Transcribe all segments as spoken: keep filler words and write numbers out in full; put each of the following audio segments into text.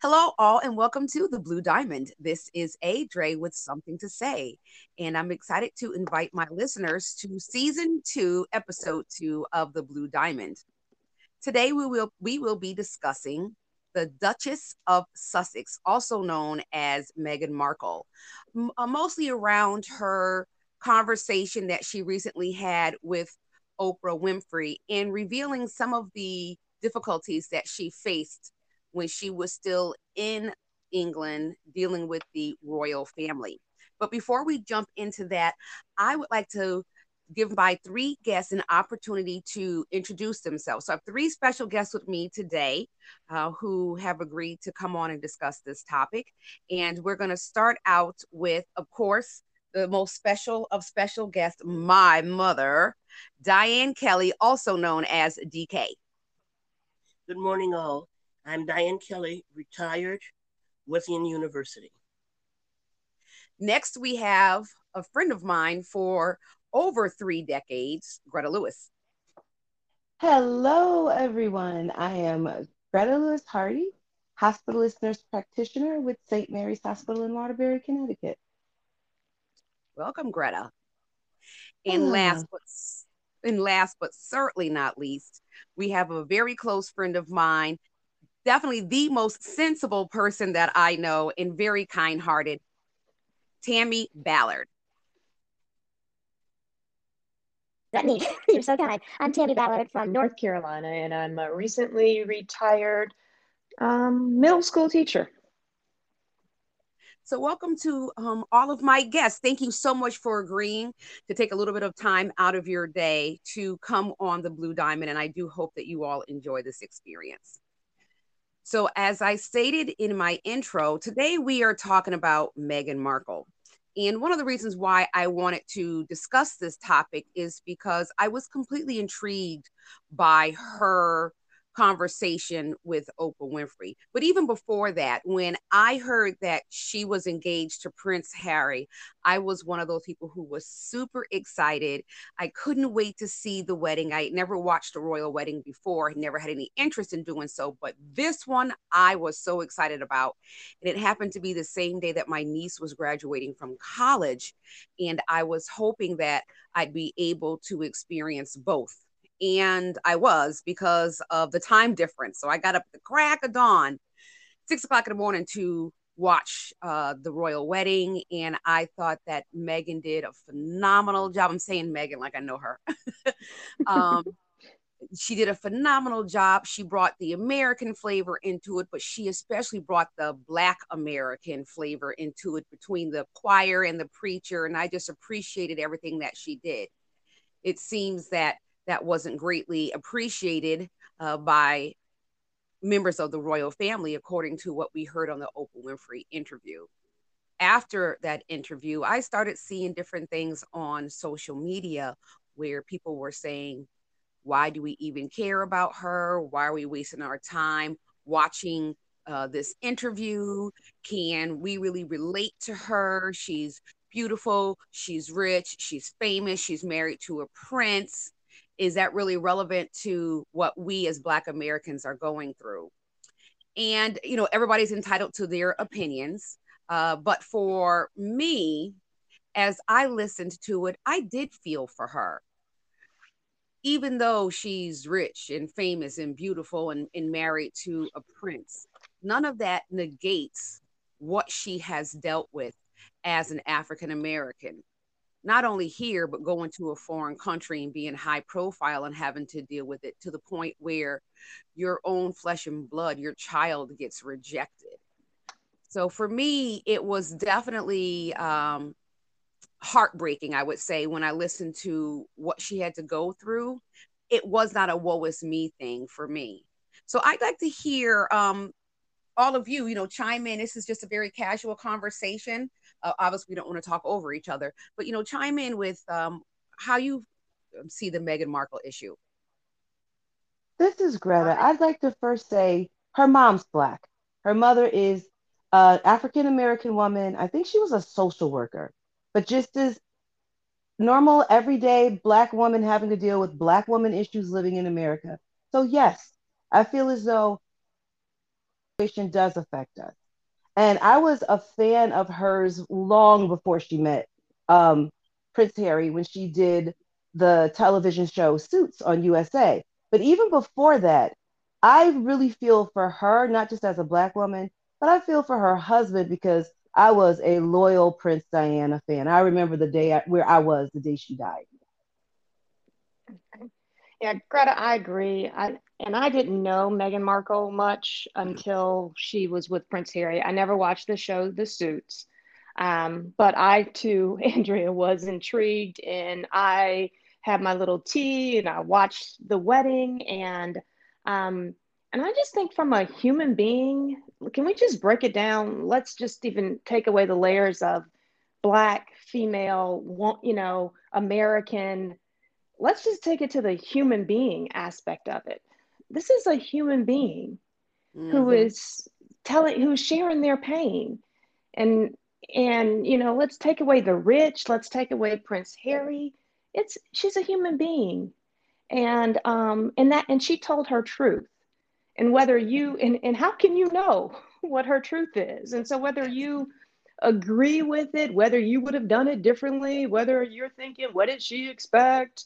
Hello, all, and welcome to The Blue Diamond. This is Adre with something to say, and I'm excited to invite my listeners to season two, episode two of The Blue Diamond. Today, we will we will be discussing the Duchess of Sussex, also known as Meghan Markle, m- mostly around her conversation that she recently had with Oprah Winfrey and revealing some of the difficulties that she faced when she was still in England dealing with the royal family. But before we jump into that, I would like to give my three guests an opportunity to introduce themselves. So I have three special guests with me today uh, who have agreed to come on and discuss this topic. And we're going to start out with, of course, the most special of special guests, my mother, Diane Kelly, also known as D K. Good morning, all. I'm Diane Kelly, retired, Wesleyan University. Next, we have a friend of mine for over three decades, Greta Lewis. Hello, everyone. I am Greta Lewis Hardy, hospitalist nurse practitioner with Saint Mary's Hospital in Waterbury, Connecticut. Welcome, Greta. And oh. last but and last but certainly not least, we have a very close friend of mine, definitely the most sensible person that I know and very kind-hearted, Tammy Ballard. You're so kind. I'm Tammy Ballard from North Carolina, and I'm a recently retired um, middle school teacher. So welcome to um, all of my guests. Thank you so much for agreeing to take a little bit of time out of your day to come on The Blue Diamond, and I do hope that you all enjoy this experience. So as I stated in my intro, today we are talking about Meghan Markle. And one of the reasons why I wanted to discuss this topic is because I was completely intrigued by her conversation with Oprah Winfrey. But even before that, when I heard that she was engaged to Prince Harry, I was one of those people who was super excited. I couldn't wait to see the wedding. I had never watched a royal wedding before, never had any interest in doing so, but this one I was so excited about. And it happened to be the same day that my niece was graduating from college, and I was hoping that I'd be able to experience both. And I was, because of the time difference. So I got up at the crack of dawn, six o'clock in the morning, to watch uh, the royal wedding. And I thought that Meghan did a phenomenal job. I'm saying Meghan like I know her. um, she did a phenomenal job. She brought the American flavor into it, but she especially brought the Black American flavor into it between the choir and the preacher. And I just appreciated everything that she did. It seems that that wasn't greatly appreciated uh, by members of the royal family, according to what we heard on the Oprah Winfrey interview. After that interview, I started seeing different things on social media where people were saying, why do we even care about her? Why are we wasting our time watching uh, this interview? Can we really relate to her? She's beautiful, she's rich, she's famous, she's married to a prince. Is that really relevant to what we as Black Americans are going through? And, you know, everybody's entitled to their opinions. Uh, but for me, as I listened to it, I did feel for her. Even though she's rich and famous and beautiful and, and married to a prince, none of that negates what she has dealt with as an African American. Not only here, but going to a foreign country and being high profile and having to deal with it to the point where your own flesh and blood, your child, gets rejected. So for me, it was definitely um, heartbreaking, I would say, when I listened to what she had to go through. It was not a woe is me thing for me. So I'd like to hear um, all of you, you know, chime in. This is just a very casual conversation. Uh, obviously, we don't want to talk over each other, but, you know, chime in with um, how you see the Meghan Markle issue. This is Greta. I'd like to first say her mom's Black. Her mother is an African-American woman. I think she was a social worker, but just as normal, everyday Black woman having to deal with Black woman issues living in America. So yes, I feel as though the situation does affect us. And I was a fan of hers long before she met um, Prince Harry, when she did the television show Suits on U S A. But even before that, I really feel for her, not just as a Black woman, but I feel for her husband, because I was a loyal Prince Diana fan. I remember the day I, where I was the day she died. Okay. Yeah, Greta, I agree. I, and I didn't know Meghan Markle much until she was with Prince Harry. I never watched the show The Suits. Um, but I, too, Andrea, was intrigued, and I had my little tea and I watched the wedding. And um, and I just think, from a human being, can we just break it down? Let's just even take away the layers of Black, female, you know, American. Let's just take it to the human being aspect of it. This is a human being mm-hmm. who is telling, who's sharing their pain. And, and, you know, let's take away the rich, let's take away Prince Harry. It's, she's a human being. And, um, and that, and she told her truth. And whether you, and, and how can you know what her truth is? And so whether you agree with it, whether you would have done it differently, whether you're thinking, what did she expect?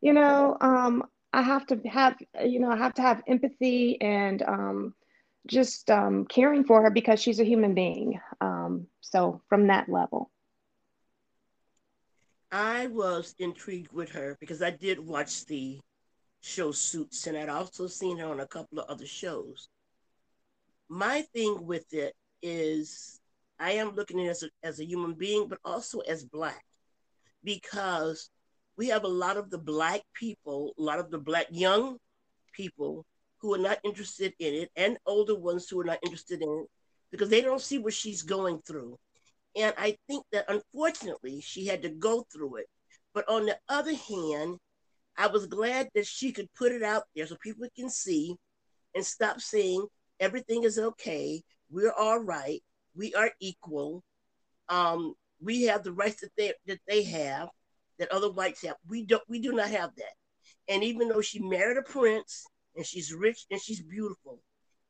You know, um, I have to have, you know, I have to have empathy and um, just um, caring for her, because she's a human being. Um, so from that level. I was intrigued with her because I did watch the show Suits, and I'd also seen her on a couple of other shows. My thing with it is, I am looking at it as a, as a human being, but also as Black, because we have a lot of the Black people, a lot of the Black young people who are not interested in it, and older ones who are not interested in it, because they don't see what she's going through. And I think that, unfortunately, she had to go through it. But on the other hand, I was glad that she could put it out there so people can see and stop saying everything is okay, we're all right, we are equal, um, we have the rights that they that they have, that other whites have. We don't. We do not have that. And even though she married a prince and she's rich and she's beautiful,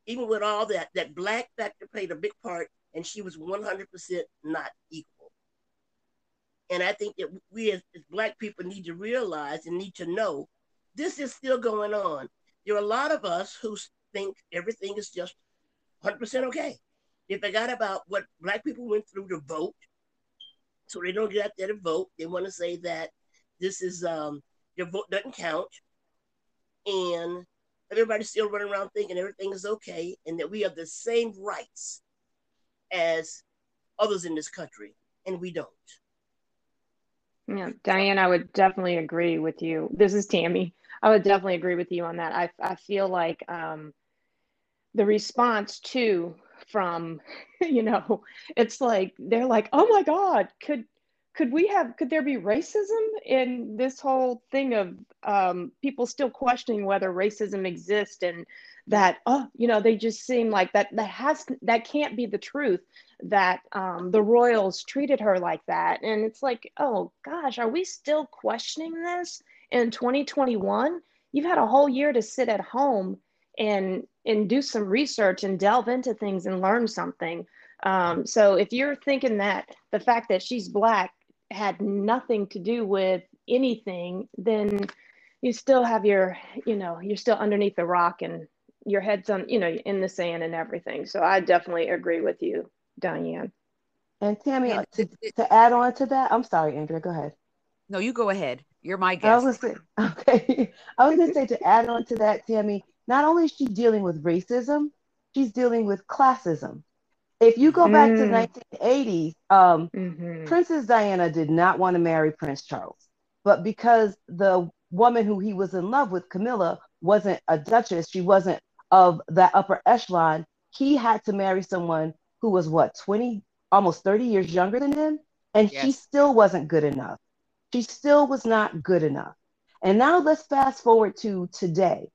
even with all that, that Black factor played a big part, and she was one hundred percent not equal. And I think that we as, as Black people need to realize and need to know this is still going on. There are a lot of us who think everything is just one hundred percent okay. They forgot about what Black people went through to vote. So they don't get out there to vote. They want to say that this is, um, your vote doesn't count. And everybody's still running around thinking everything is okay, and that we have the same rights as others in this country, and we don't. Yeah, Diane, I would definitely agree with you. This is Tammy. I would definitely agree with you on that. I, I feel like um, the response to from, you know, it's like, they're like, oh my God, could could we have, could there be racism in this whole thing of um, people still questioning whether racism exists, and that, oh, you know, they just seem like that, that has, that can't be the truth, that um, the royals treated her like that. And it's like, oh gosh, are we still questioning this in twenty twenty-one? You've had a whole year to sit at home and and do some research and delve into things and learn something. Um, so if you're thinking that the fact that she's Black had nothing to do with anything, then you still have your, you know, you're still underneath the rock and your head's on, you know, in the sand and everything. So I definitely agree with you, Diane. And Tammy, to, to add on to that, I'm sorry, Andrea, go ahead. No, you go ahead. You're my guest. I was gonna say, okay. I was going to say, to add on to that, Tammy, not only is she dealing with racism, she's dealing with classism. If you go back mm. to nineteen eighty, um, mm-hmm. Princess Diana did not want to marry Prince Charles. But because the woman who he was in love with, Camilla, wasn't a duchess, she wasn't of that upper echelon, he had to marry someone who was, what, twenty, almost thirty years younger than him? And yes. She still wasn't good enough. She still was not good enough. And now let's fast forward to today.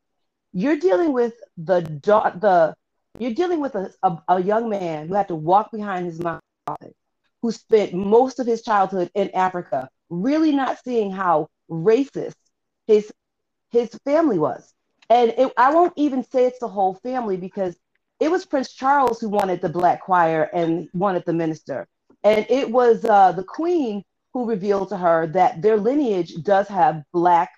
You're dealing with the the You're dealing with a, a, a young man who had to walk behind his mom, who spent most of his childhood in Africa, really not seeing how racist his his family was. And it, I won't even say it's the whole family, because it was Prince Charles who wanted the black choir and wanted the minister. And it was uh, the Queen who revealed to her that their lineage does have black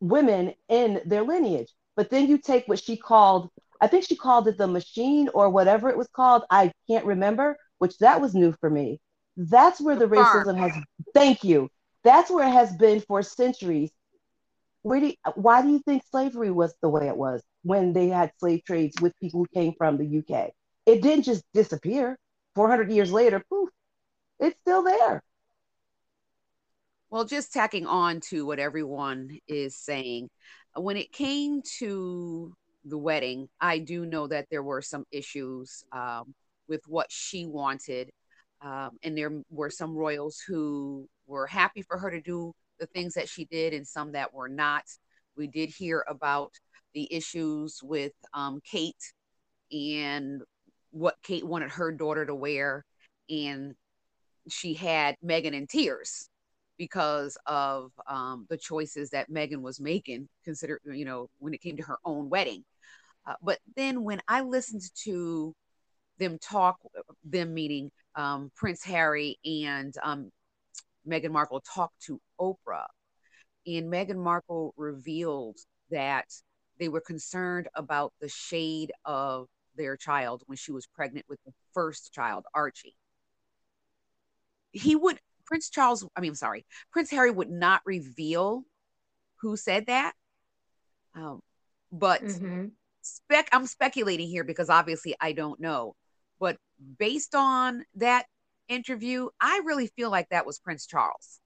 women in their lineage. But then you take what she called, I think she called it the machine or whatever it was called. I can't remember, which that was new for me. That's where the racism has, thank you. That's where it has been for centuries. Where do you, why do you think slavery was the way it was when they had slave trades with people who came from the U K? It didn't just disappear. four hundred years later, poof, it's still there. Well, just tacking on to what everyone is saying, when it came to the wedding, I do know that there were some issues um, with what she wanted. Um, and there were some royals who were happy for her to do the things that she did and some that were not. We did hear about the issues with um, Kate and what Kate wanted her daughter to wear. And she had Meghan in tears because of um, the choices that Meghan was making, consider, you know, when it came to her own wedding. Uh, but then when I listened to them talk, them meaning um, Prince Harry and um, Meghan Markle talked to Oprah, and Meghan Markle revealed that they were concerned about the shade of their child when she was pregnant with the first child, Archie. He would, Prince Charles, I mean, I'm sorry, Prince Harry would not reveal who said that. Um, but mm-hmm. spec, I'm speculating here because obviously I don't know. But based on that interview, I really feel like that was Prince Charles.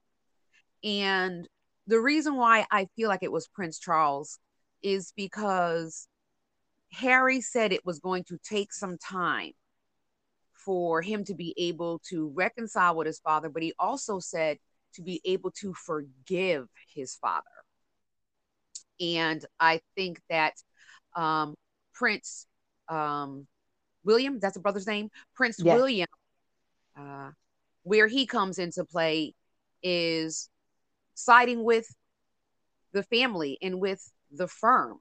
And the reason why I feel like it was Prince Charles is because Harry said it was going to take some time for him to be able to reconcile with his father, but he also said to be able to forgive his father. And I think that um, Prince um, William, that's the brother's name, Prince yes. William, uh, where he comes into play is siding with the family and with the firm.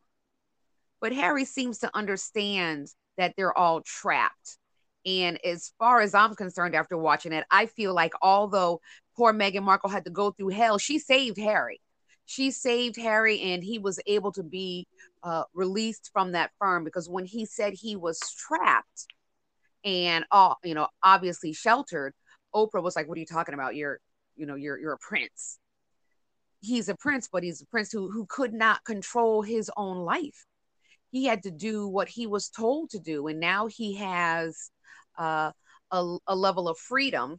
But Harry seems to understand that they're all trapped. And as far as I'm concerned, after watching it, I feel like although poor Meghan Markle had to go through hell, she saved Harry. She saved Harry, and he was able to be uh, released from that firm, because when he said he was trapped and all, you know, obviously sheltered, Oprah was like, "What are you talking about? You're, you know, you're you're a prince. He's a prince, but he's a prince who who could not control his own life. He had to do what he was told to do, and now he has." Uh, a, a level of freedom,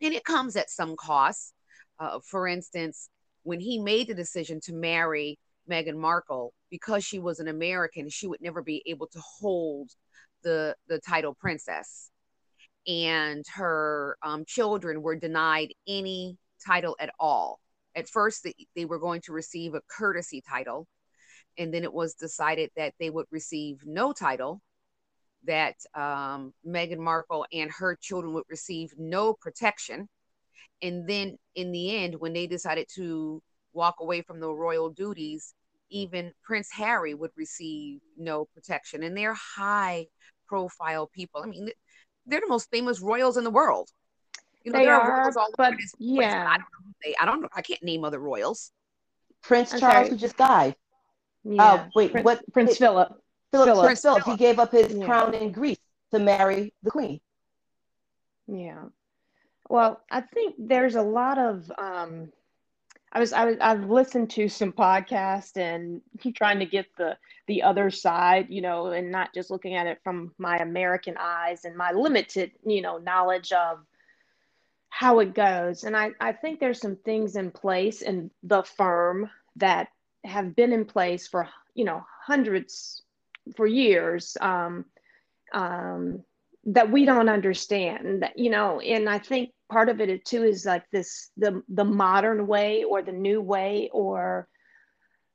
and it comes at some cost. Uh, for instance, when he made the decision to marry Meghan Markle, because she was an American, she would never be able to hold the the title princess, and her um, children were denied any title at all. At first, they, they were going to receive a courtesy title, and then it was decided that they would receive no title, that um, Meghan Markle and her children would receive no protection. And then in the end, when they decided to walk away from the royal duties, even Prince Harry would receive no protection. And they're high profile people. I mean, they're the most famous royals in the world. You know, they there are, are royals all but over this place. Yeah. I don't know. They, I don't know. I can't name other royals. Prince I'm Charles sorry. who just died. Yeah. Uh, wait, Prince, what? Prince it, Philip. Philip, Philip. Prince Philip, he gave up his yeah. crown in Greece to marry the Queen. Yeah. Well, I think there's a lot of, um, I was, I was, I've listened to some podcasts and trying to get the, the other side, you know, and not just looking at it from my American eyes and my limited, you know, knowledge of how it goes. And I, I think there's some things in place in the firm that have been in place for, you know, hundreds for years um, um, that we don't understand, you know, and I think part of it too is like this, the, the modern way or the new way or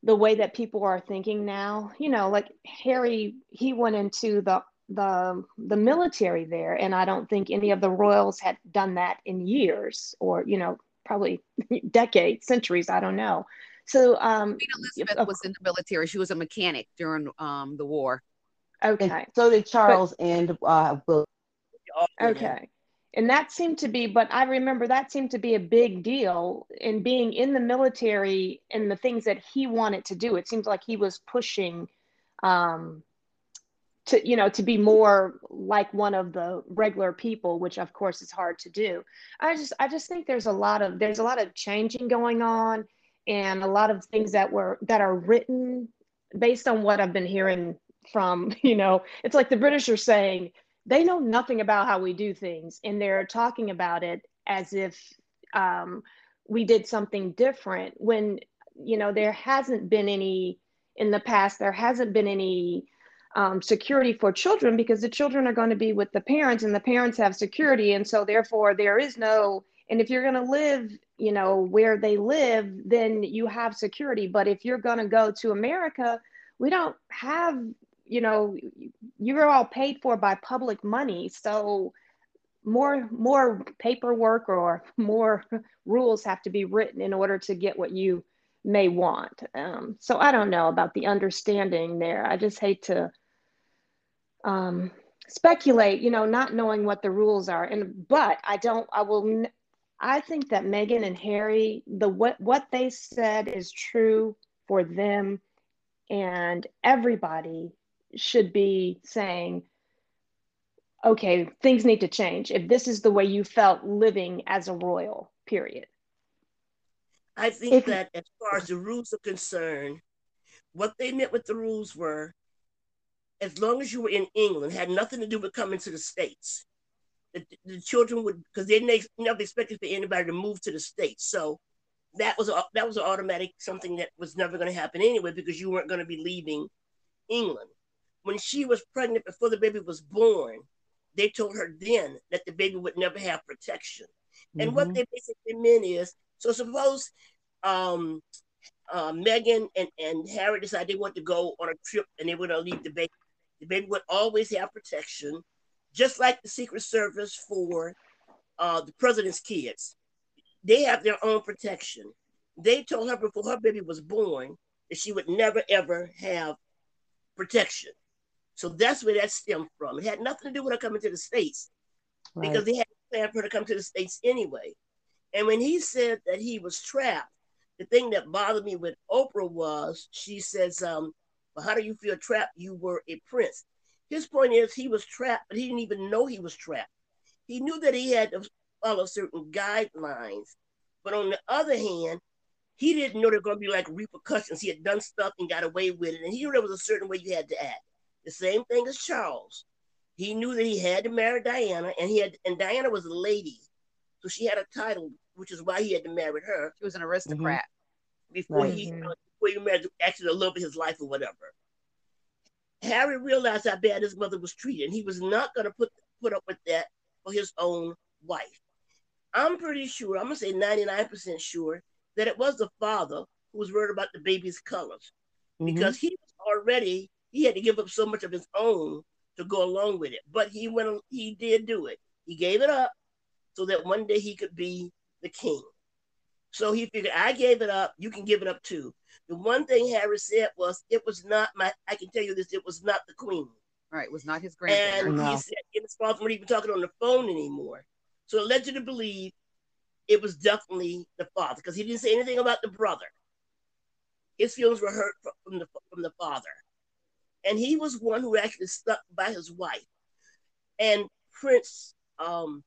the way that people are thinking now, you know, like Harry, he went into the, the, the military there. And I don't think any of the royals had done that in years or, you know, probably decades, centuries, I don't know. So um, Queen Elizabeth uh, was in the military. She was a mechanic during um, the war. Okay. And so did Charles but, and uh, William. Okay. And that seemed to be, but I remember that seemed to be a big deal in being in the military and the things that he wanted to do. It seems like he was pushing um, to, you know, to be more like one of the regular people, which of course is hard to do. I just, I just think there's a lot of, there's a lot of changing going on and a lot of things that were, that are written based on what I've been hearing from, you know, it's like the British are saying, they know nothing about how we do things, and they're talking about it as if um, we did something different when, you know, there hasn't been any, in the past, there hasn't been any um, security for children because the children are going to be with the parents and the parents have security. And so therefore there is no, and if you're going to live, you know, where they live, then you have security. But if you're going to go to America, we don't have, you know, you're all paid for by public money. So more, more paperwork or more rules have to be written in order to get what you may want. Um, so I don't know about the understanding there. I just hate to um, speculate, you know, not knowing what the rules are. And, but I don't, I will, I think that Meghan and Harry, the, what, what they said is true for them, and everybody should be saying, okay, things need to change if this is the way you felt living as a royal, period. I think if, that as far as the rules are concerned, what they meant with the rules were, as long as you were in England, had nothing to do with coming to the States. The, the children would, because they never expected for anybody to move to the States. So that was, a, that was an automatic something that was never going to happen anyway because you weren't going to be leaving England. When she was pregnant before the baby was born, they told her then that the baby would never have protection. Mm-hmm. And what they basically meant is, so suppose um, uh, Meghan and, and Harry decided they want to go on a trip and they were going to leave the baby. The baby would always have protection, just like the Secret Service for uh, the president's kids. They have their own protection. They told her before her baby was born that she would never, ever have protection. So that's where that stemmed from. It had nothing to do with her coming to the States, right, because they had planned for her to come to the States anyway. And when he said that he was trapped, the thing that bothered me with Oprah was she says, um, well, how do you feel trapped? You were a prince. His point is he was trapped, but he didn't even know he was trapped. He knew that he had to follow certain guidelines. But on the other hand, he didn't know there were going to be like repercussions. He had done stuff and got away with it. And he knew there was a certain way you had to act. The same thing as Charles. He knew that he had to marry Diana, and he had, and Diana was a lady. So she had a title, which is why he had to marry her. She was an aristocrat. Mm-hmm. Before, mm-hmm. he, before he married actually the love of his life or whatever. Harry realized how bad his mother was treated. And he was not going to put, put up with that for his own wife. I'm pretty sure, I'm going to say ninety-nine percent sure, that it was the father who was worried about the baby's colors. Mm-hmm. Because he was already, he had to give up so much of his own to go along with it. But he went, he did do it. He gave it up so that one day he could be the king. So he figured, I gave it up, you can give it up too. The one thing Harry said was, it was not my, I can tell you this, it was not the queen. Right, it was not his granddaughter. And no. He said, his father weren't even talking on the phone anymore. So it led you to believe it was definitely the father, because he didn't say anything about the brother. His feelings were hurt from the, from the father. And he was one who actually stuck by his wife. And Prince, um,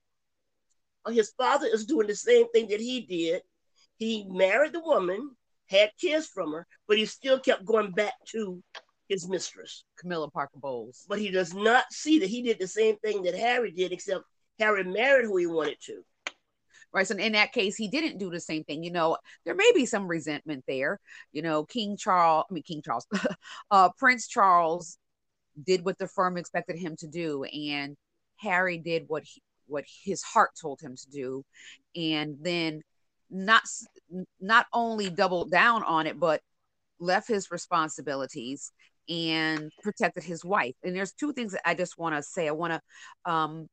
his father is doing the same thing that he did. He married the woman, had kids from her, but he still kept going back to his mistress, Camilla Parker Bowles. But he does not see that he did the same thing that Harry did, except Harry married who he wanted to. Right. So in that case, he didn't do the same thing. You know, there may be some resentment there. You know, King Charles, I mean, King Charles, uh, Prince Charles did what the firm expected him to do. And Harry did what he, what his heart told him to do. And then not, not only doubled down on it, but left his responsibilities and protected his wife. And there's two things that I just want to say. I want to um,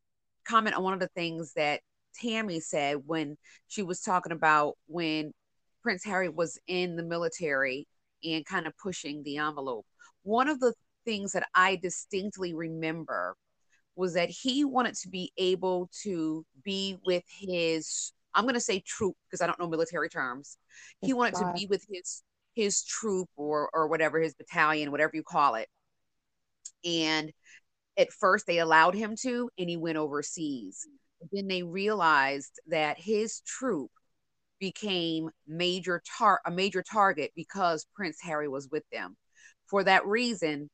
comment on one of the things that Tammy said when she was talking about when Prince Harry was in the military and kind of pushing the envelope. One of the things that I distinctly remember was that he wanted to be able to be with his, I'm going to say troop because I don't know military terms. He it's wanted bad. to be with his his troop or or whatever, his battalion, whatever you call it. And at first they allowed him to, and he went overseas. Then they realized that his troop became major tar- a major target because Prince Harry was with them. For that reason,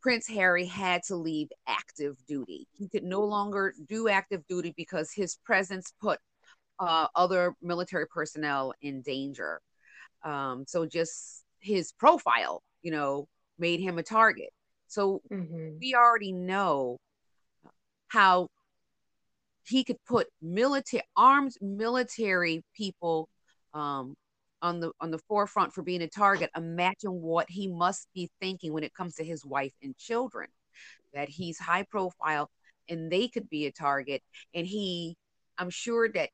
Prince Harry had to leave active duty. He could no longer do active duty because his presence put uh, other military personnel in danger. Um, so just his profile, you know, made him a target. So mm-hmm. we already know how he could put military, armed military people um, on the on the forefront for being a target. Imagine what he must be thinking when it comes to his wife and children, that he's high profile and they could be a target. And he, I'm sure that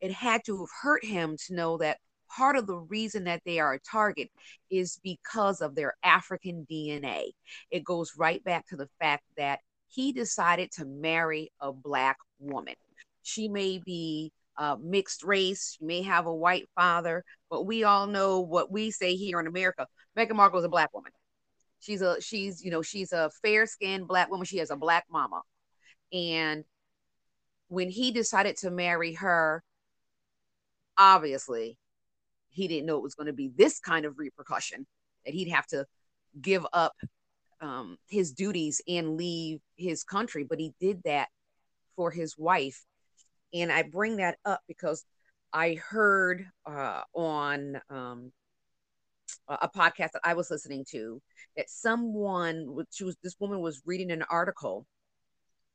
it had to have hurt him to know that part of the reason that they are a target is because of their African D N A. It goes right back to the fact that he decided to marry a Black woman. She may be uh, mixed race, she may have a white father, but we all know what we say here in America. Meghan Markle is a Black woman. She's a she's you know she's a fair-skinned Black woman. She has a Black mama, and when he decided to marry her, obviously, he didn't know it was going to be this kind of repercussion, that he'd have to give up um, his duties and leave his country. But he did that for his wife. And I bring that up because I heard uh, on um, a podcast that I was listening to that someone, she was, this woman was reading an article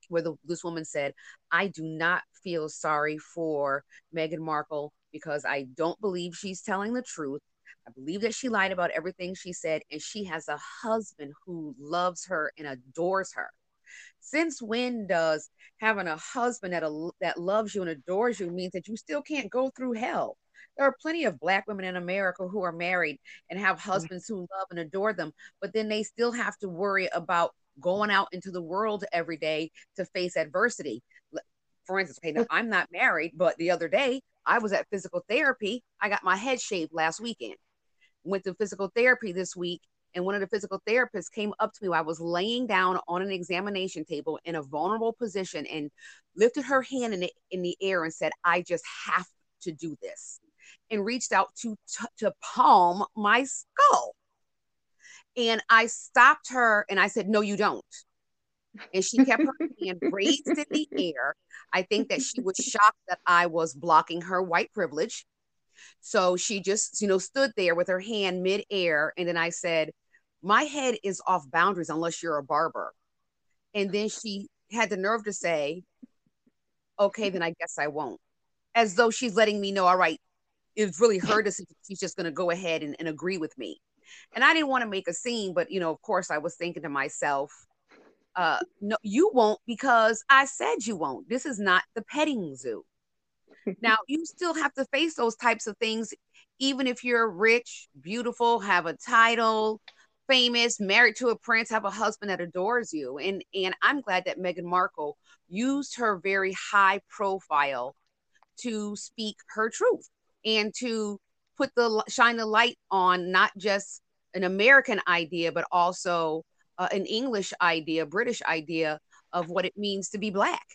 where the, this woman said, I do not feel sorry for Meghan Markle because I don't believe she's telling the truth. I believe that she lied about everything she said, and she has a husband who loves her and adores her. Since when does having a husband that, a, that loves you and adores you means that you still can't go through hell? There are plenty of Black women in America who are married and have husbands who love and adore them, but then they still have to worry about going out into the world every day to face adversity. For instance, okay, now I'm not married, but the other day I was at physical therapy. I got my head shaved last weekend. Went to physical therapy this week, and one of the physical therapists came up to me while I was laying down on an examination table in a vulnerable position and lifted her hand in the, in the air and said, I just have to do this, and reached out to, t- to palm my skull. And I stopped her and I said, no, you don't. And she kept her hand raised in the air. I think that she was shocked that I was blocking her white privilege. So she just, you know, stood there with her hand midair. And then I said, my head is off boundaries unless you're a barber. And then she had the nerve to say, okay, then I guess I won't. As though she's letting me know, all right, it's really her decision. She's just going to go ahead and, and agree with me. And I didn't want to make a scene, but, you know, of course, I was thinking to myself, Uh, no, you won't, because I said you won't. This is not the petting zoo. Now, you still have to face those types of things, even if you're rich, beautiful, have a title, famous, married to a prince, have a husband that adores you. And, and I'm glad that Meghan Markle used her very high profile to speak her truth and to put the shine the light on not just an American idea, but also Uh, an English idea, British idea of what it means to be Black.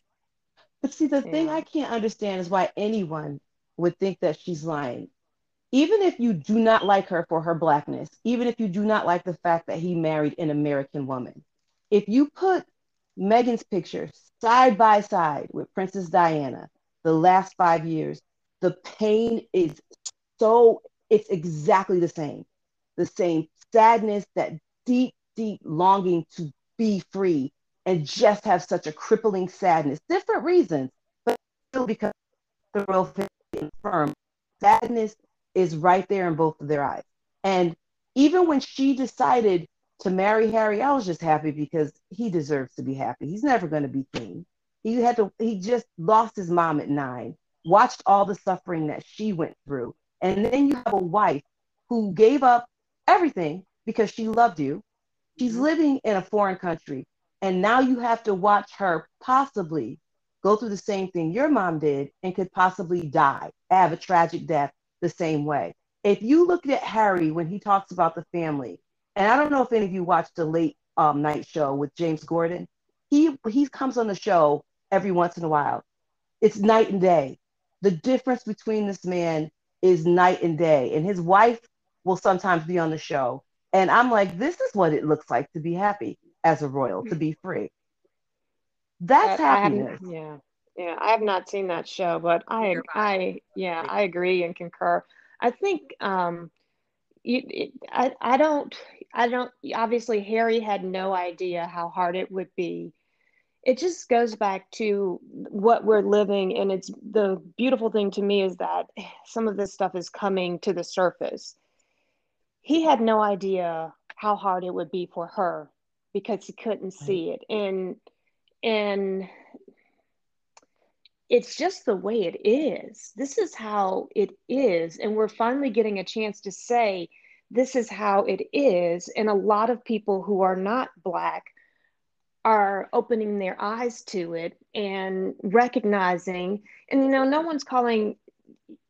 But see, the yeah. thing I can't understand is why anyone would think that she's lying. Even if you do not like her for her Blackness, even if you do not like the fact that he married an American woman, if you put Meghan's picture side by side with Princess Diana, the last five years, the pain is so, it's exactly the same. The same sadness, that deep, deep longing to be free, and just have such a crippling sadness. Different reasons, but still because the royal family is firm. Sadness is right there in both of their eyes. And even when she decided to marry Harry, I was just happy because he deserves to be happy. He's never going to be king. He had to, he just lost his mom at nine, watched all the suffering that she went through. And then you have a wife who gave up everything because she loved you. She's living in a foreign country. And now you have to watch her possibly go through the same thing your mom did and could possibly die, have a tragic death the same way. If you look at Harry when he talks about the family, and I don't know if any of you watched the late um, night show with James Corden, he, he comes on the show every once in a while. It's night and day. The difference between this man is night and day. And his wife will sometimes be on the show. And I'm like, this is what it looks like to be happy as a royal, to be free. That's happiness. Yeah, yeah. I have not seen that show, but I, I, yeah, I agree and concur. I think, um, you, it, I, I don't, I don't. Obviously, Harry had no idea how hard it would be. It just goes back to what we're living, and it's the beautiful thing to me is that some of this stuff is coming to the surface. He had no idea how hard it would be for her because he couldn't see it, and. And it's just the way it is. This is how it is. And we're finally getting a chance to say, this is how it is. And a lot of people who are not Black are opening their eyes to it and recognizing, and, you know, no one's calling,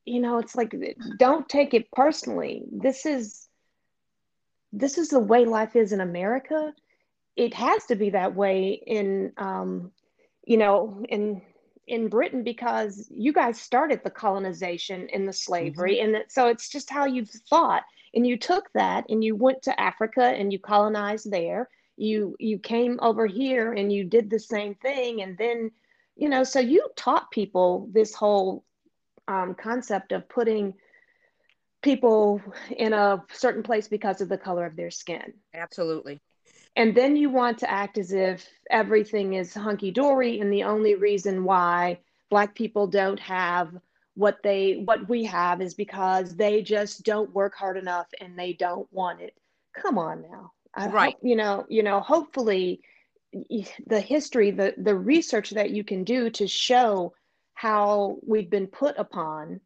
you know, it's like, don't take it personally. This is, this is the way life is in America. It has to be that way in, um, you know, in in Britain, because you guys started the colonization and the slavery. Mm-hmm. And that, so it's just how you've thought. And you took that and you went to Africa and you colonized there. You, you came over here and you did the same thing. And then, you know, so you taught people this whole um, concept of putting people in a certain place because of the color of their skin. Absolutely. And then you want to act as if everything is hunky-dory, and the only reason why Black people don't have what they what we have is because they just don't work hard enough and they don't want it. Come on now, I right? Hope, you know, you know. Hopefully, the history, the the research that you can do to show how we've been put upon,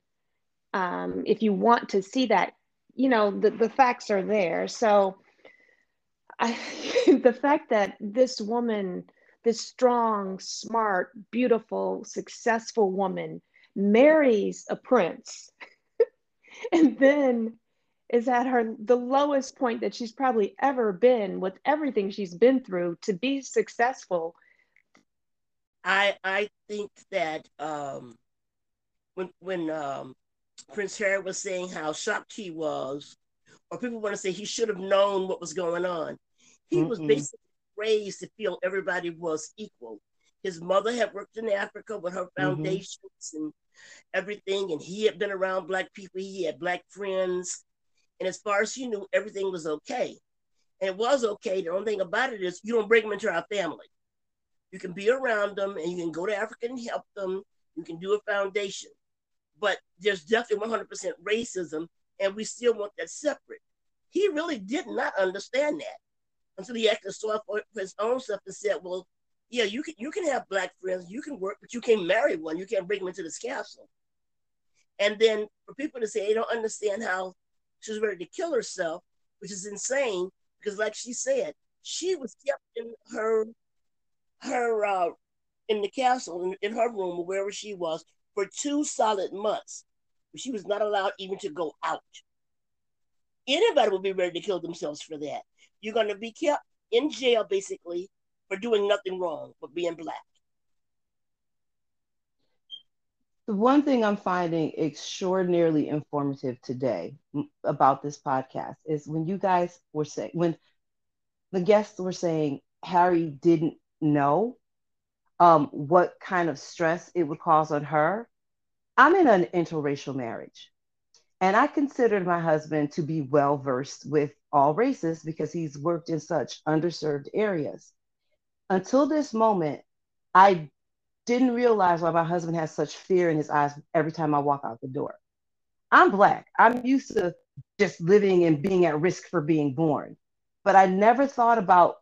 um, if you want to see that, you know, the the facts are there. So. I, the fact that this woman, this strong, smart, beautiful, successful woman marries a prince and then is at her the lowest point that she's probably ever been with everything she's been through to be successful. I I think that um, when, when um, Prince Harry was saying how shocked he was, or people want to say he should have known what was going on. He mm-hmm. was basically raised to feel everybody was equal. His mother had worked in Africa with her foundations mm-hmm. and everything, and he had been around Black people. He had Black friends. And as far as she knew, everything was okay. And it was okay. The only thing about it is you don't bring them into our family. You can be around them, and you can go to Africa and help them. You can do a foundation. But there's definitely one hundred percent racism, and we still want that separate. He really did not understand that until he actually saw it for his own self and said, well, yeah, you can you can have Black friends, you can work, but you can't marry one, you can't bring them into this castle. And then for people to say they don't understand how she's ready to kill herself, which is insane, because like she said, she was kept in her, her uh, in the castle, in, in her room, or wherever she was, for two solid months. She was not allowed even to go out. Anybody would be ready to kill themselves for that. You're going to be kept in jail, basically, for doing nothing wrong, for being Black. The one thing I'm finding extraordinarily informative today about this podcast is when you guys were saying, when the guests were saying Harry didn't know um, what kind of stress it would cause on her. I'm in an interracial marriage, and I considered my husband to be well-versed with all races because he's worked in such underserved areas. Until this moment, I didn't realize why my husband has such fear in his eyes every time I walk out the door. I'm Black. I'm used to just living and being at risk for being born, but I never thought about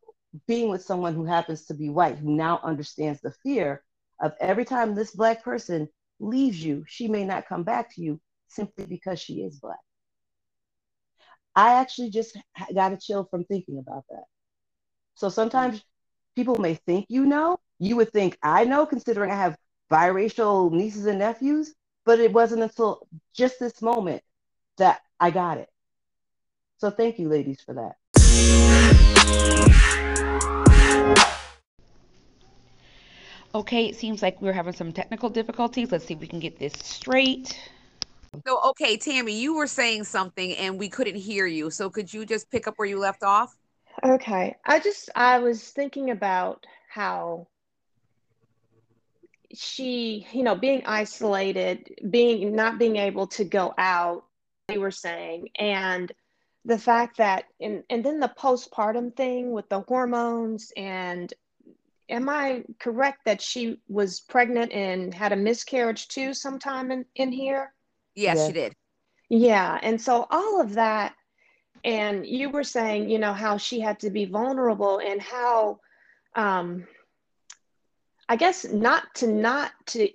being with someone who happens to be white, who now understands the fear of every time this Black person leaves you, she may not come back to you simply because she is Black. I actually just got a chill from thinking about that. So sometimes people may think you know, you would think I know, considering I have biracial nieces and nephews, but it wasn't until just this moment that I got it. So thank you, ladies, for that. Okay, it seems like we're having some technical difficulties. Let's see if we can get this straight. So, okay, Tammy, you were saying something and we couldn't hear you. So could you just pick up where you left off? Okay. I just, I was thinking about how she, you know, being isolated, being, not being able to go out, they were saying, and the fact that, and, and then the postpartum thing with the hormones, and am I correct that she was pregnant and had a miscarriage too sometime in, in here? Yes, yeah. She did. Yeah. And so all of that, and you were saying, you know, how she had to be vulnerable and how, um, I guess not to not to,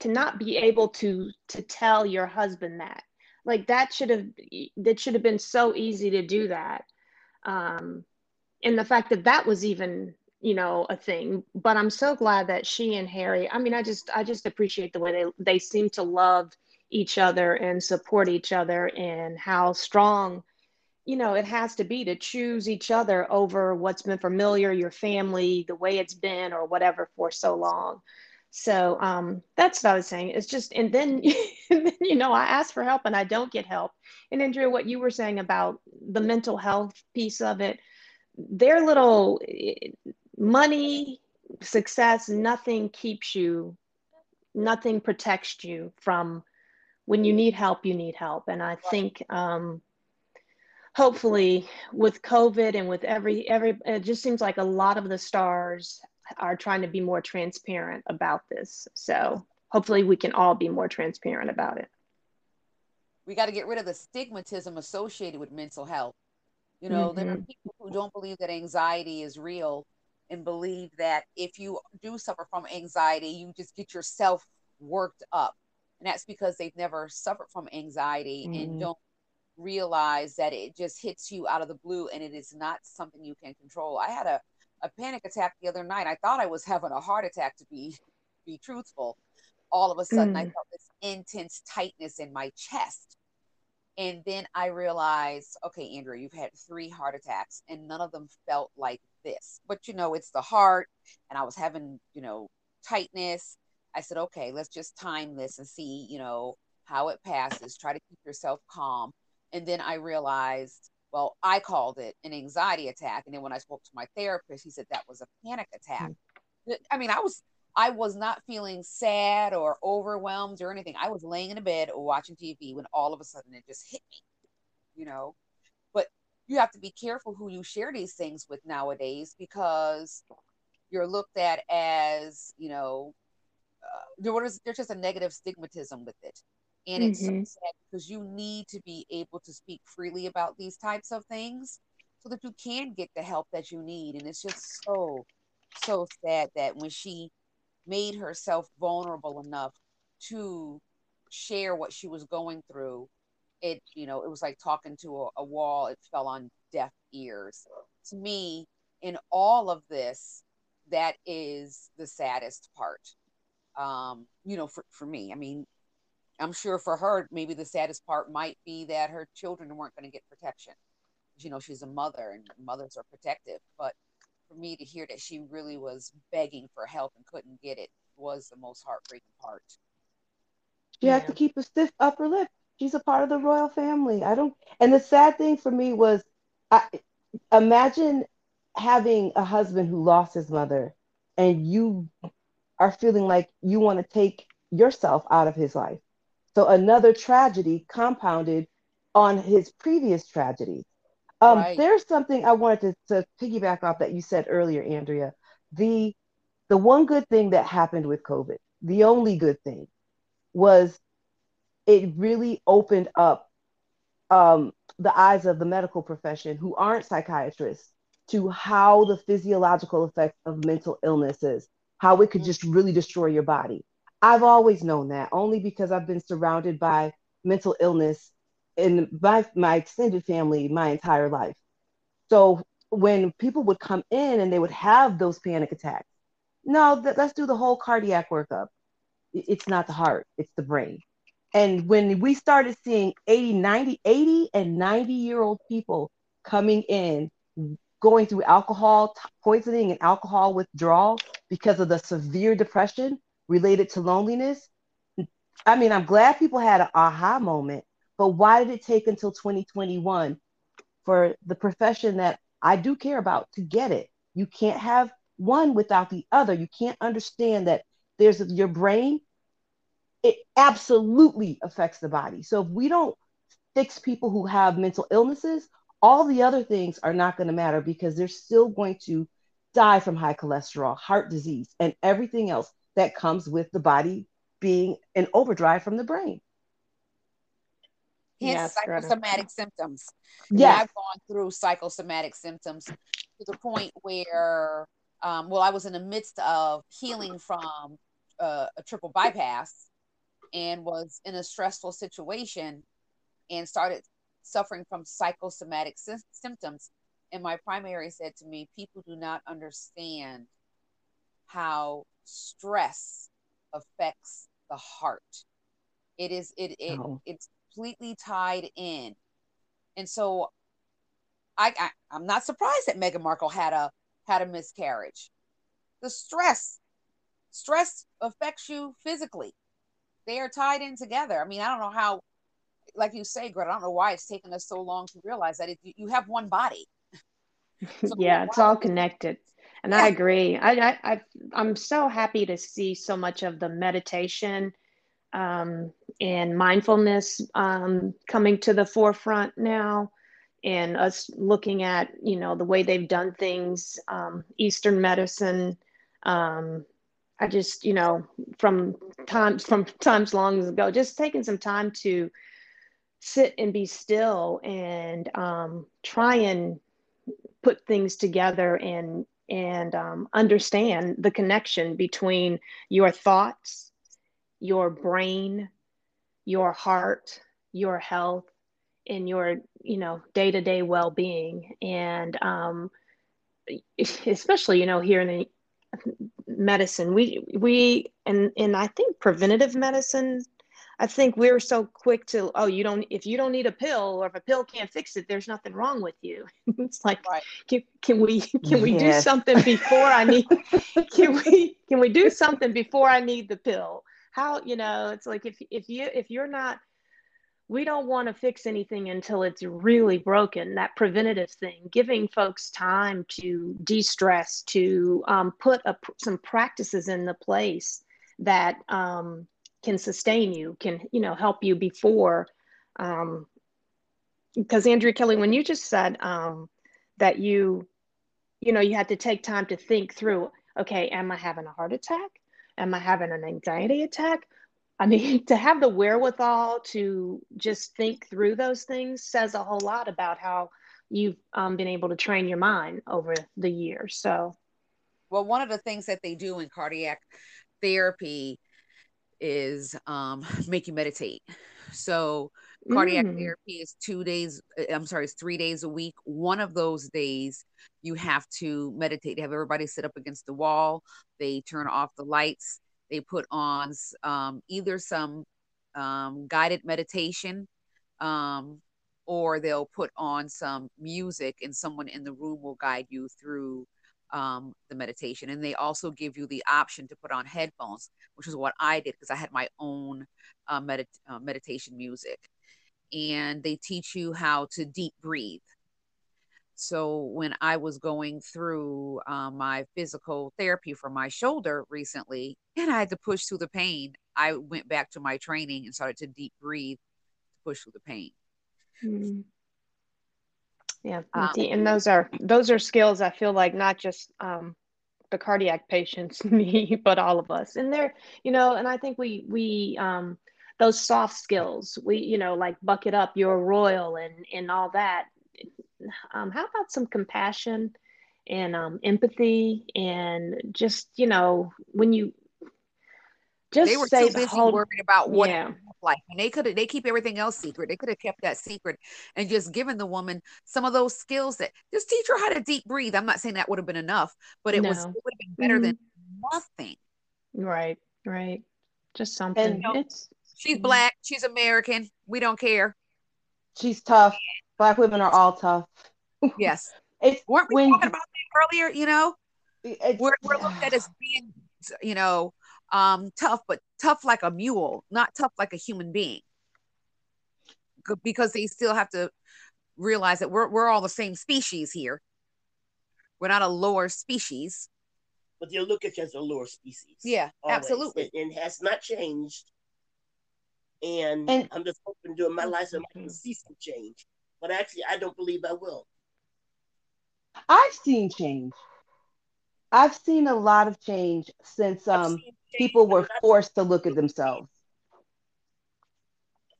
to not be able to, to tell your husband that, like, that should have, that should have been so easy to do that. Um, and the fact that that was even, you know, a thing, but I'm so glad that she and Harry, I mean, I just, I just appreciate the way they, they seem to love each other and support each other, and how strong, you know, it has to be to choose each other over what's been familiar, your family, the way it's been or whatever for so long. So um, that's what I was saying. It's just, and then, and then, you know, I ask for help and I don't get help. And Andrea, what you were saying about the mental health piece of it, their little money, success, nothing keeps you, nothing protects you from when you need help, you need help. And I think um, hopefully with COVID and with every, every, it just seems like a lot of the stars are trying to be more transparent about this. So hopefully we can all be more transparent about it. We got to get rid of the stigmatism associated with mental health. You know, mm-hmm. There are people who don't believe that anxiety is real and believe that if you do suffer from anxiety, you just get yourself worked up. And that's because they've never suffered from anxiety mm-hmm. and don't realize that it just hits you out of the blue and it is not something you can control. I had a, a panic attack the other night. I thought I was having a heart attack, to be, be truthful. All of a sudden, mm-hmm. I felt this intense tightness in my chest. And then I realized, okay, Andrew, you've had three heart attacks and none of them felt like this. But, you know, it's the heart, and I was having, you know, tightness. I said, okay, let's just time this and see, you know, how it passes. Try to keep yourself calm. And then I realized, well, I called it an anxiety attack. And then when I spoke to my therapist, he said that was a panic attack. Mm-hmm. I mean, I was, I was not feeling sad or overwhelmed or anything. I was laying in a bed or watching T V when all of a sudden it just hit me, you know. But you have to be careful who you share these things with nowadays, because you're looked at as, you know, Uh, there's, there's just a negative stigmatism with it, and it's mm-hmm. so sad, because you need to be able to speak freely about these types of things so that you can get the help that you need. And it's just so so sad that when she made herself vulnerable enough to share what she was going through, it, you know, it was like talking to a, a wall. It fell on deaf ears. To me, in all of this, that is the saddest part. Um, you know, for, for me, I mean, I'm sure for her, maybe the saddest part might be that her children weren't going to get protection. You know, she's a mother and mothers are protective, but for me to hear that she really was begging for help and couldn't get it was the most heartbreaking part. She yeah. has to keep a stiff upper lip. She's a part of the royal family. I don't, and the sad thing for me was, I imagine having a husband who lost his mother, and you are feeling like you want to take yourself out of his life. So another tragedy compounded on his previous tragedy. Um, right. There's something I wanted to, to piggyback off that you said earlier, Andrea. The, the one good thing that happened with COVID, the only good thing, was it really opened up um, the eyes of the medical profession, who aren't psychiatrists, to how the physiological effects of mental illness is. how it could just really destroy your body. I've always known that, only because I've been surrounded by mental illness in my, my extended family my entire life. So when people would come in and they would have those panic attacks, no, th- let's do the whole cardiac workup. It's not the heart, it's the brain. And when we started seeing eighty, ninety, eighty and ninety year old people coming in, going through alcohol t- poisoning and alcohol withdrawal because of the severe depression related to loneliness. I mean, I'm glad people had an aha moment, but why did it take until twenty twenty-one for the profession that I do care about to get it? You can't have one without the other. You can't understand that there's your brain. It absolutely affects the body. So if we don't fix people who have mental illnesses, all the other things are not going to matter, because they're still going to die from high cholesterol, heart disease, and everything else that comes with the body being an overdrive from the brain. Hence, yes, psychosomatic right. symptoms. Yeah, I've gone through psychosomatic symptoms to the point where, um, well, I was in the midst of healing from uh, a triple bypass and was in a stressful situation and started suffering from psychosomatic sy- symptoms. And my primary said to me, people do not understand how stress affects the heart. It is, it, it, oh. it's completely tied in. And so I, I, I'm not surprised that Meghan Markle had a, had a miscarriage. The stress, stress affects you physically. They are tied in together. I mean, I don't know how, like you say, Greta, I don't know why it's taken us so long to realize that it, you have one body. So yeah, it's all connected. And yeah. I agree. I, I, I, I'm so happy to see so much of the meditation um, and mindfulness um, coming to the forefront now, and us looking at, you know, the way they've done things, um, Eastern medicine. Um, I just, you know, from times, from times long ago, just taking some time to sit and be still and um, try and put things together and and um, understand the connection between your thoughts, your brain, your heart, your health, and your, you know, day-to-day well-being. And um, especially, you know, here in the medicine, we, we and, and I think preventative medicine, I think we're so quick to, oh, you don't, if you don't need a pill, or if a pill can't fix it, there's nothing wrong with you. It's like, right. can, can we, can we yeah. do something before I need, can we, can we do something before I need the pill? How, you know, it's like, if, if you, if you're not, we don't want to fix anything until it's really broken. That preventative thing, giving folks time to de-stress, to um, put a, some practices in the place that, um, can sustain you, can, you know, help you before. Um, because Andrea Kelly, when you just said um, that you, you know, you had to take time to think through, okay, am I having a heart attack? Am I having an anxiety attack? I mean, to have the wherewithal to just think through those things says a whole lot about how you've um, been able to train your mind over the years. So. Well, one of the things that they do in cardiac therapy is um make you meditate. So cardiac mm. therapy is two days I'm sorry it's three days a week. One of those days you have to meditate. They have everybody sit up against the wall, they turn off the lights, they put on um either some um guided meditation um or they'll put on some music and someone in the room will guide you through Um, the meditation. And they also give you the option to put on headphones, which is what I did because I had my own uh, medit- uh, meditation music. And they teach you how to deep breathe. So when I was going through uh, my physical therapy for my shoulder recently, and I had to push through the pain, I went back to my training and started to deep breathe to push through the pain. Mm-hmm. Yeah, um, and those are those are skills I feel like not just um, the cardiac patients need, but all of us. And they're, you know, and I think we we um, those soft skills, we you know, like bucket up, you're royal, and and all that. Um, how about some compassion and um, empathy, and just, you know, when you just they were say too busy whole, worried about what yeah. life, and they could they keep everything else secret. They could have kept that secret and just given the woman some of those skills that just teach her how to deep breathe. I'm not saying that would have been enough, but it no. was it would have been better mm-hmm. than nothing. Right, right. Just something. And, you know, it's she's Black. She's American. We don't care. She's tough. Black women are all tough. Yes. It's, Weren't we when, talking about that earlier? You know, we're, we're looked at as being, you know, um, tough, but tough like a mule, not tough like a human being. Because they still have to realize that we're we're all the same species here. We're not a lower species. But they'll look at you as a lower species. Yeah, always. Absolutely. And, and has not changed. And, and I'm just hoping during my lifetime I can see some change. But actually, I don't believe I will. I've seen change. I've seen a lot of change since um, change, people were forced to look at themselves.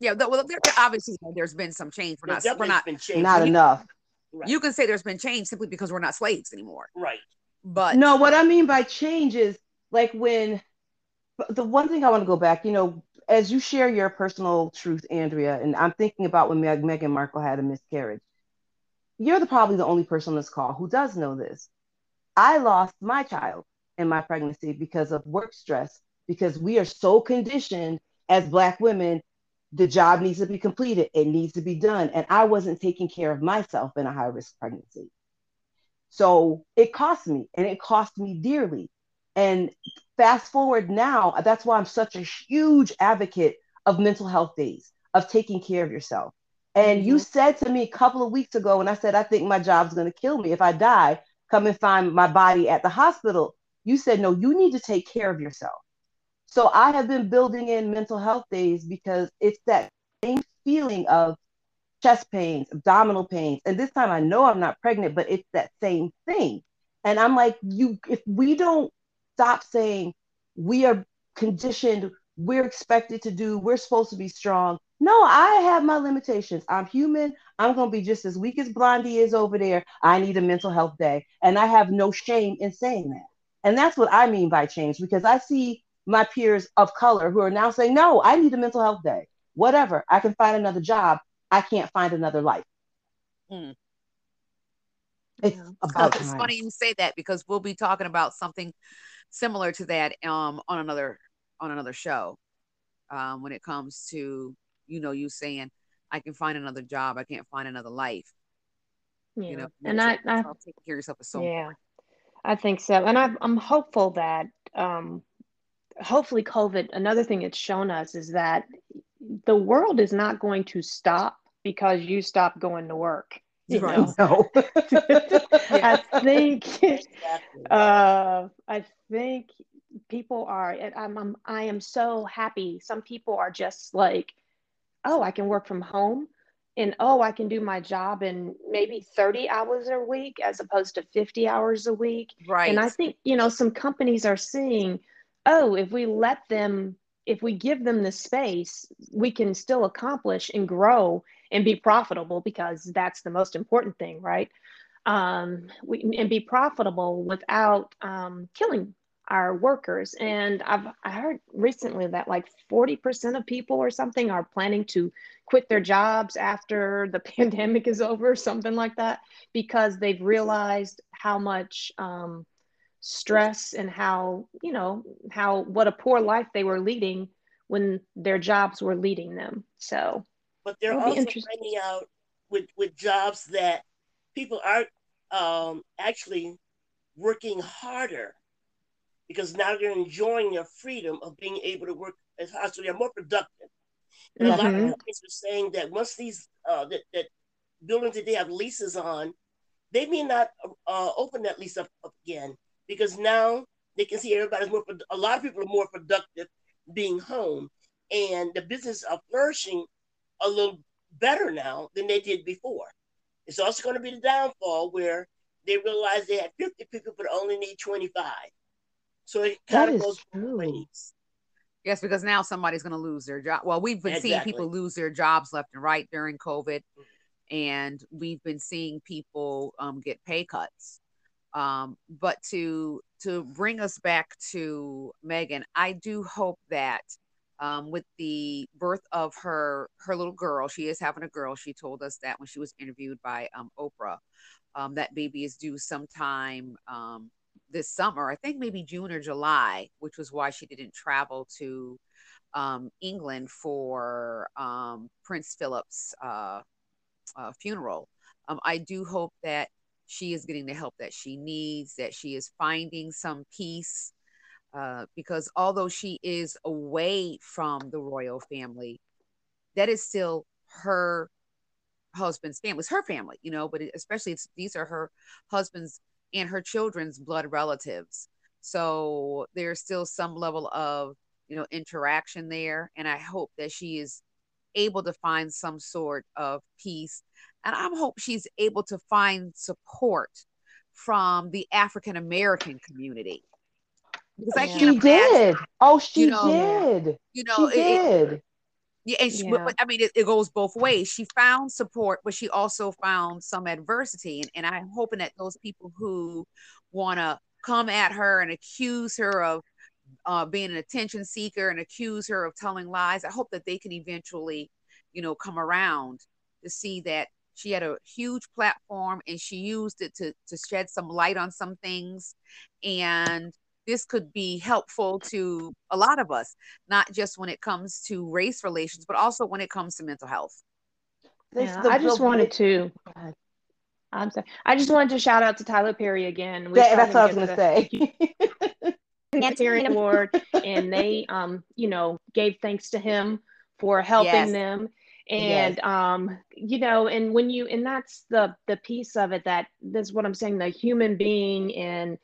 Yeah, the, well, there, obviously there's been some change. We're not, we're not, not enough. Right. You can say there's been change simply because we're not slaves anymore. Right. But no, what I mean by change is like when the one thing I want to go back, you know, as you share your personal truth, Andrea, and I'm thinking about when Meg, Meghan Markle had a miscarriage. You're the, probably the only person on this call who does know this. I lost my child in my pregnancy because of work stress, because we are so conditioned as Black women, the job needs to be completed, it needs to be done. And I wasn't taking care of myself in a high-risk pregnancy. So it cost me, and it cost me dearly. And fast forward now, that's why I'm such a huge advocate of mental health days, of taking care of yourself. And mm-hmm. you said to me a couple of weeks ago, and I said, I think my job's going to kill me. If I die, come and find my body at the hospital. You said, no, you need to take care of yourself. So I have been building in mental health days because it's that same feeling of chest pains, abdominal pains. And this time I know I'm not pregnant, but it's that same thing. And I'm like, you, if we don't stop saying we are conditioned, we're expected to do, we're supposed to be strong. No, I have my limitations. I'm human. I'm going to be just as weak as Blondie is over there. I need a mental health day. And I have no shame in saying that. And that's what I mean by change, because I see my peers of color who are now saying, no, I need a mental health day. Whatever. I can find another job. I can't find another life. Mm. It's yeah. about so It's time. Funny you say that, because we'll be talking about something similar to that um, on another on another show um, when it comes to, you know, you saying, I can find another job. I can't find another life. Yeah. You know, and I, I take care of yourself as so yeah, more. I think so. And I, I'm hopeful that um, hopefully COVID, another thing it's shown us is that the world is not going to stop because you stop going to work. You right. know? No. I think, uh, I think people are, and I'm, I'm, I am so happy. Some people are just like, oh, I can work from home, and oh, I can do my job in maybe thirty hours a week as opposed to fifty hours a week. Right. And I think, you know, some companies are seeing, oh, if we let them, if we give them the space, we can still accomplish and grow and be profitable, because that's the most important thing, right? Um, we, and be profitable without um, killing our workers. And I've I heard recently that like forty percent of people or something are planning to quit their jobs after the pandemic is over, something like that, because they've realized how much um, stress and how, you know, how, what a poor life they were leading when their jobs were leading them. So, but they're also finding out with, with jobs that people aren't um, actually working harder, because now they're enjoying their freedom of being able to work as hard, so they're more productive. And mm-hmm. a lot of companies are saying that once these uh, that, that buildings that they have leases on, they may not uh, open that lease up, up again, because now they can see everybody's more. A lot of people are more productive being home, and the business are flourishing a little better now than they did before. It's also going to be the downfall where they realize they had fifty people but only need twenty-five. So it kind of goes both ways. Yes, because now somebody's going to lose their job. Well, we've been exactly. seeing people lose their jobs left and right during COVID, and we've been seeing people um, get pay cuts. Um, but to to bring us back to Meghan, I do hope that um, with the birth of her her little girl, she is having a girl. She told us that when she was interviewed by um, Oprah, um, that baby is due sometime um, this summer. I think maybe June or July, which was why she didn't travel to um, England for um, Prince Philip's uh, uh, funeral. Um, I do hope that she is getting the help that she needs, that she is finding some peace, uh, because although she is away from the royal family, that is still her husband's family. It's her family, you know, but especially it's, these are her husband's and her children's blood relatives. So there's still some level of, you know, interaction there. And I hope that she is able to find some sort of peace. And I hope she's able to find support from the African-American community. Because I can't she imagine, did. Oh, she you know, did. You know, she it, did. It, yeah, and she, yeah. I mean, it, it goes both ways. She found support, but she also found some adversity. And, and I'm hoping that those people who want to come at her and accuse her of uh, being an attention seeker and accuse her of telling lies, I hope that they can eventually, you know, come around to see that she had a huge platform and she used it to, to shed some light on some things. And this could be helpful to a lot of us, not just when it comes to race relations, but also when it comes to mental health. Yeah, I just wanted to, I'm sorry. I just wanted to shout out to Tyler Perry again. That, that's what I was going to say. Humanitarian award, and they, um, you know, gave thanks to him for helping yes. them. And, yes. um, you know, and when you, and that's the, the piece of it, that that's what I'm saying, the human being, and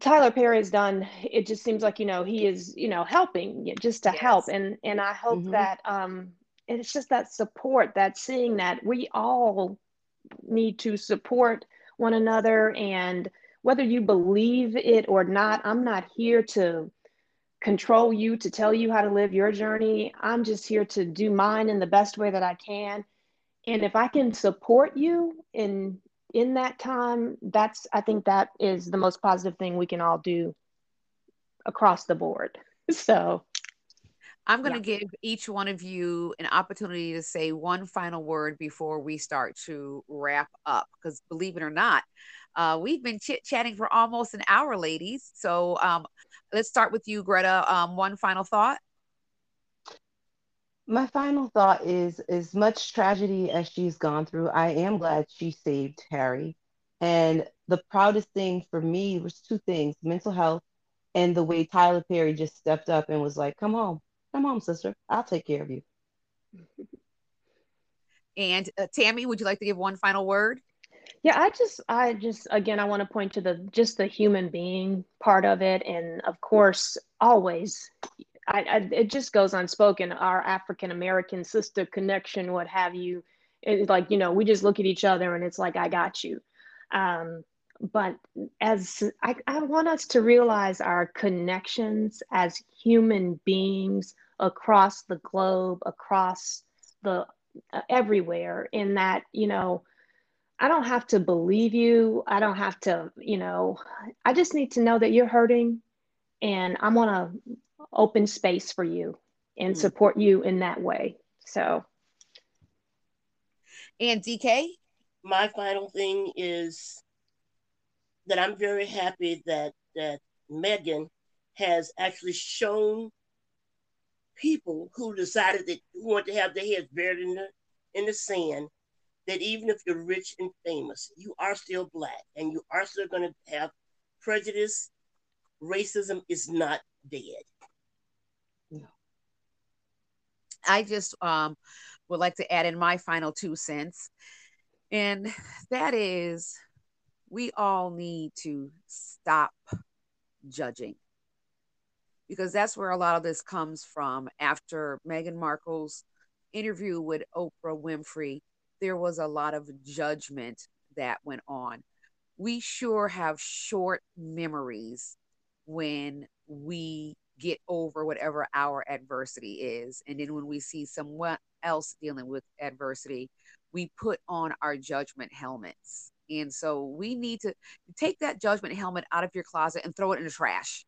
Tyler Perry has done, it just seems like, you know, he is, you know, helping just to yes. help. And, and I hope mm-hmm. that, um, it's just that support, that seeing that we all need to support one another, and whether you believe it or not, I'm not here to control you, to tell you how to live your journey. I'm just here to do mine in the best way that I can. And if I can support you in in that time, that's, I think that is the most positive thing we can all do across the board. So I'm going to yeah. give each one of you an opportunity to say one final word before we start to wrap up, because believe it or not, uh, we've been chit-chatting for almost an hour, ladies. So um, let's start with you, Greta. Um, one final thought. My final thought is, as much tragedy as she's gone through, I am glad she saved Harry. And the proudest thing for me was two things: mental health and the way Tyler Perry just stepped up and was like, come home, come home, sister. I'll take care of you. And uh, Tammy, would you like to give one final word? Yeah, I just, I just, again, I want to point to the, just the human being part of it. And of course, always, I, I it just goes unspoken, our African-American sister connection, what have you. It's like, you know, we just look at each other and it's like, I got you. Um, but as I, I want us to realize our connections as human beings across the globe, across the, uh, everywhere, in that, you know, I don't have to believe you. I don't have to, you know, I just need to know that you're hurting, and I'm going to open space for you and mm-hmm. support you in that way. So. And D K? My final thing is that I'm very happy that, that Meghan has actually shown people who decided that who want to have their heads buried in the, in the sand, that even if you're rich and famous, you are still Black, and you are still going to have prejudice. Racism is not dead. No. I just um, would like to add in my final two cents, and that is, we all need to stop judging, because that's where a lot of this comes from. After Meghan Markle's interview with Oprah Winfrey, there was a lot of judgment that went on. We sure have short memories when we get over whatever our adversity is. And then when we see someone else dealing with adversity, we put on our judgment helmets. And so we need to take that judgment helmet out of your closet and throw it in the trash.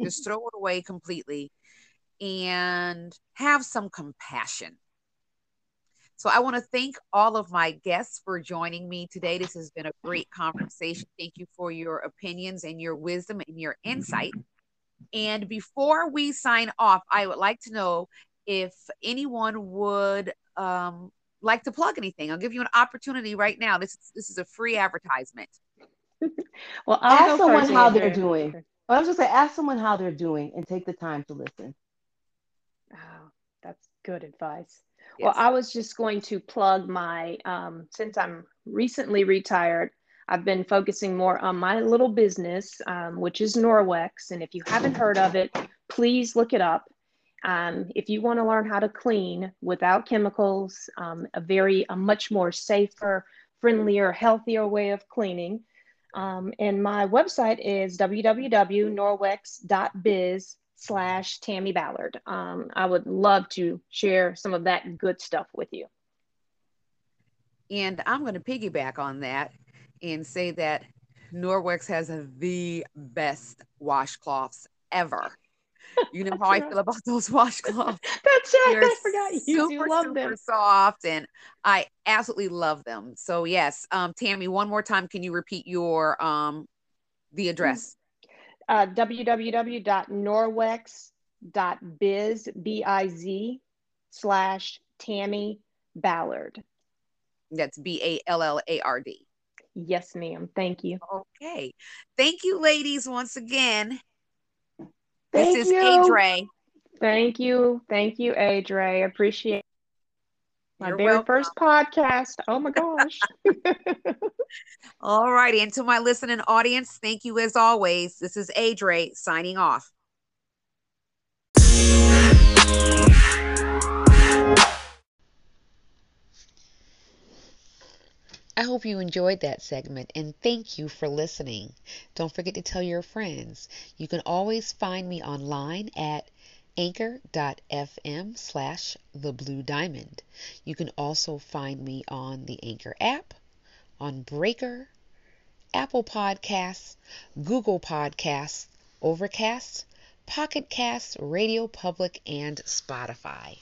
Just throw it away completely and have some compassion. So I want to thank all of my guests for joining me today. This has been a great conversation. Thank you for your opinions and your wisdom and your insight. And before we sign off, I would like to know if anyone would um, like to plug anything. I'll give you an opportunity right now. This is, this is a free advertisement. Well, I'll ask someone how they're there. doing. Well, I was just going to ask someone how they're doing and take the time to listen. Oh, that's good advice. Yes. Well, I was just going to plug my, um, since I'm recently retired, I've been focusing more on my little business, um, which is Norwex. And if you haven't heard of it, please look it up. Um, if you want to learn how to clean without chemicals, um, a very, a much more safer, friendlier, healthier way of cleaning. Um, and my website is www.norwex.biz slash Tammy Ballard. Um, I would love to share some of that good stuff with you. And I'm going to piggyback on that and say that Norwex has the best washcloths ever. You know how right. I feel about those washcloths. That's right. They're I forgot you super, love super them. soft, and I absolutely love them. So yes, um, Tammy, one more time, can you repeat your um, the address? Uh, www.norwex.biz b i z slash Tammy Ballard. That's B a l l a r d. Yes, ma'am. Thank you. Okay, thank you, ladies, once again. Thank this is you. Adre. Thank you. Thank you, Adre. Appreciate it. My You're very welcome. first podcast. Oh, my gosh. All righty. And to my listening audience, thank you as always. This is Adre signing off. I hope you enjoyed that segment, and thank you for listening. Don't forget to tell your friends. You can always find me online at anchor.fm slash The Blue Diamond. You can also find me on the Anchor app, on Breaker, Apple Podcasts, Google Podcasts, Overcast, Pocket Casts, Radio Public, and Spotify.